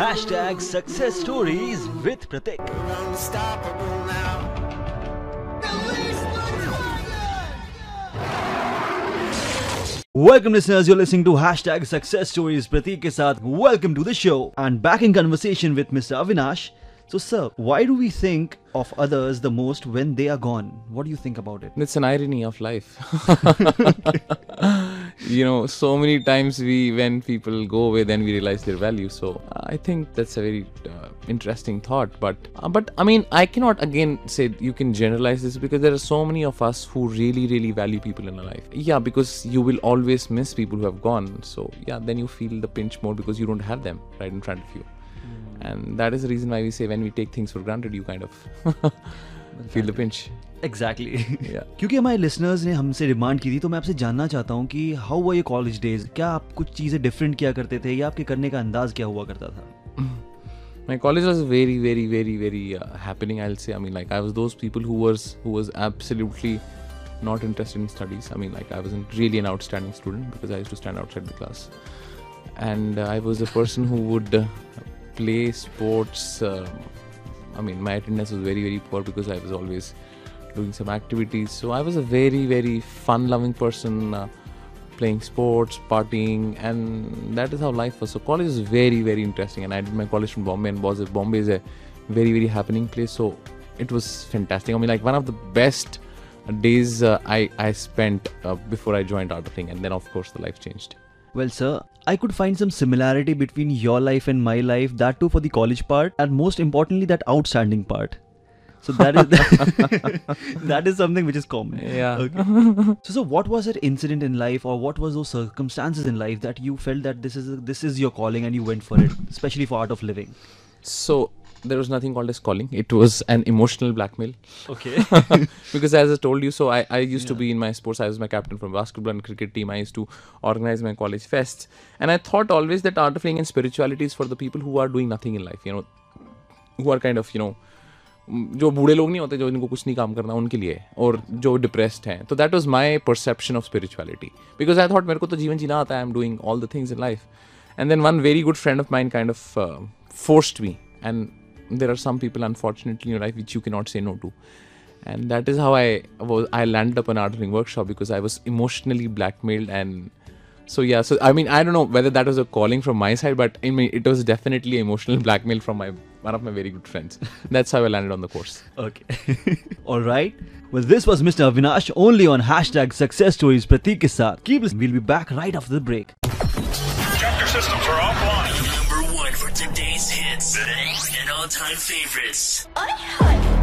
#SuccessStories with Prateek. Welcome listeners, you're listening to #SuccessStories Prateek ke saath. Welcome to the show. And back in conversation with Mr. Avinash. So sir, why do we think of others the most when they are gone? What do you think about it? It's an irony of life. You know, so many times when people go away, then we realize their value. So I think that's a very interesting thought. But I mean, I cannot again say you can generalize this because there are so many of us who really, really value people in our life. Yeah, because you will always miss people who have gone. So yeah, then you feel the pinch more because you don't have them right in front of you. And that is the reason why we say when we take things for granted, you kind of feel the pinch. Exactly. Yeah. क्योंकि हमारे listeners ने हमसे demand की थी, तो मैं आपसे जानना चाहता हूँ कि how were your college days? क्या आप कुछ चीजें different किया करते थे या आपके करने का अंदाज क्या हुआ करता था? My college was very, very, very, very happening. I'll say. I mean, like I was those people who was absolutely not interested in studies. I mean, like I wasn't really an outstanding student because I used to stand outside the class, and I was a person who would. Play sports. I mean, my attendance was very, very poor because I was always doing some activities. So I was a very, very fun-loving person, playing sports, partying, and that is how life was. So college is very, very interesting. And I did my college from Bombay, and Bombay is a very, very happening place. So it was fantastic. I mean, like one of the best days I spent before I joined Art of Living, and then of course the life changed. Well, sir, I could find some similarity between your life and my life, that too for the college part, and most importantly, that outstanding part. So that is that is something which is common. Yeah. Okay. So what was that incident in life, or what was those circumstances in life that you felt that this is your calling and you went for it, especially for Art of Living? So there was nothing called as calling. It was an emotional blackmail. Okay. Because as I told you, so I used to be in my sports. I was my captain from basketball and cricket team. I used to organize my college fests. And I thought always that Art of Living and spirituality is for the people who are doing nothing in life, you know, who are kind of, you know, जो बूढ़े लोग नहीं होते जो इनको कुछ नहीं काम करना उनके लिए और जो डिप्रेस्ड हैं तो that was my perception of spirituality because I thought मेरे को तो जीवन जीना आता है I am doing all the things in life and then one very good friend of mine kind of forced me and there are some people unfortunately in your life which you cannot say no to, and that is how I landed up an Art of Living workshop because I was emotionally blackmailed. And so I mean, I don't know whether that was a calling from my side, but I mean it was definitely emotional blackmail from one of my very good friends. That's how I landed on the course. Okay. Alright, well this was Mr. Avinash only on #SuccessStories Prateek ke saath. Keep listening, we'll be back right after the break. Chapter systems are offline. Number one for today's hits and all-time favorites.